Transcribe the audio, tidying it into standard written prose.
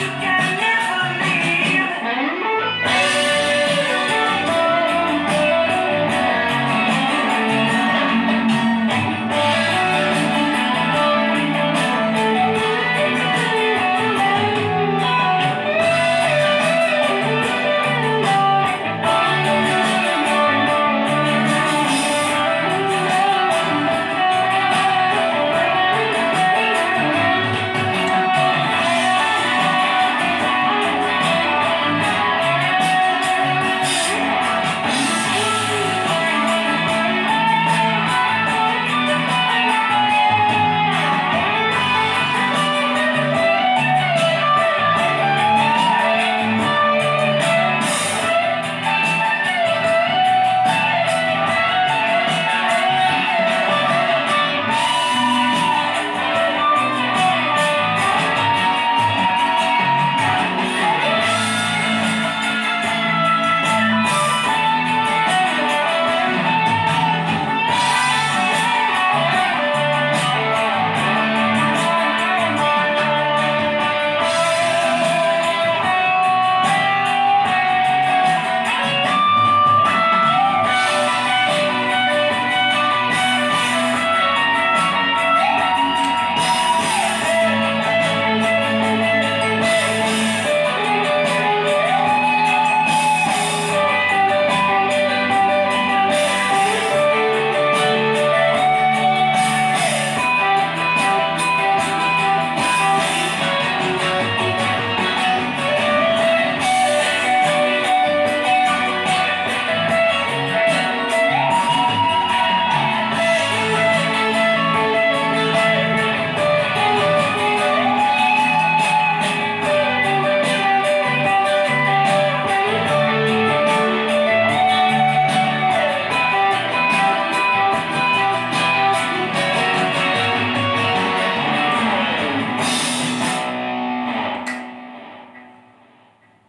you can.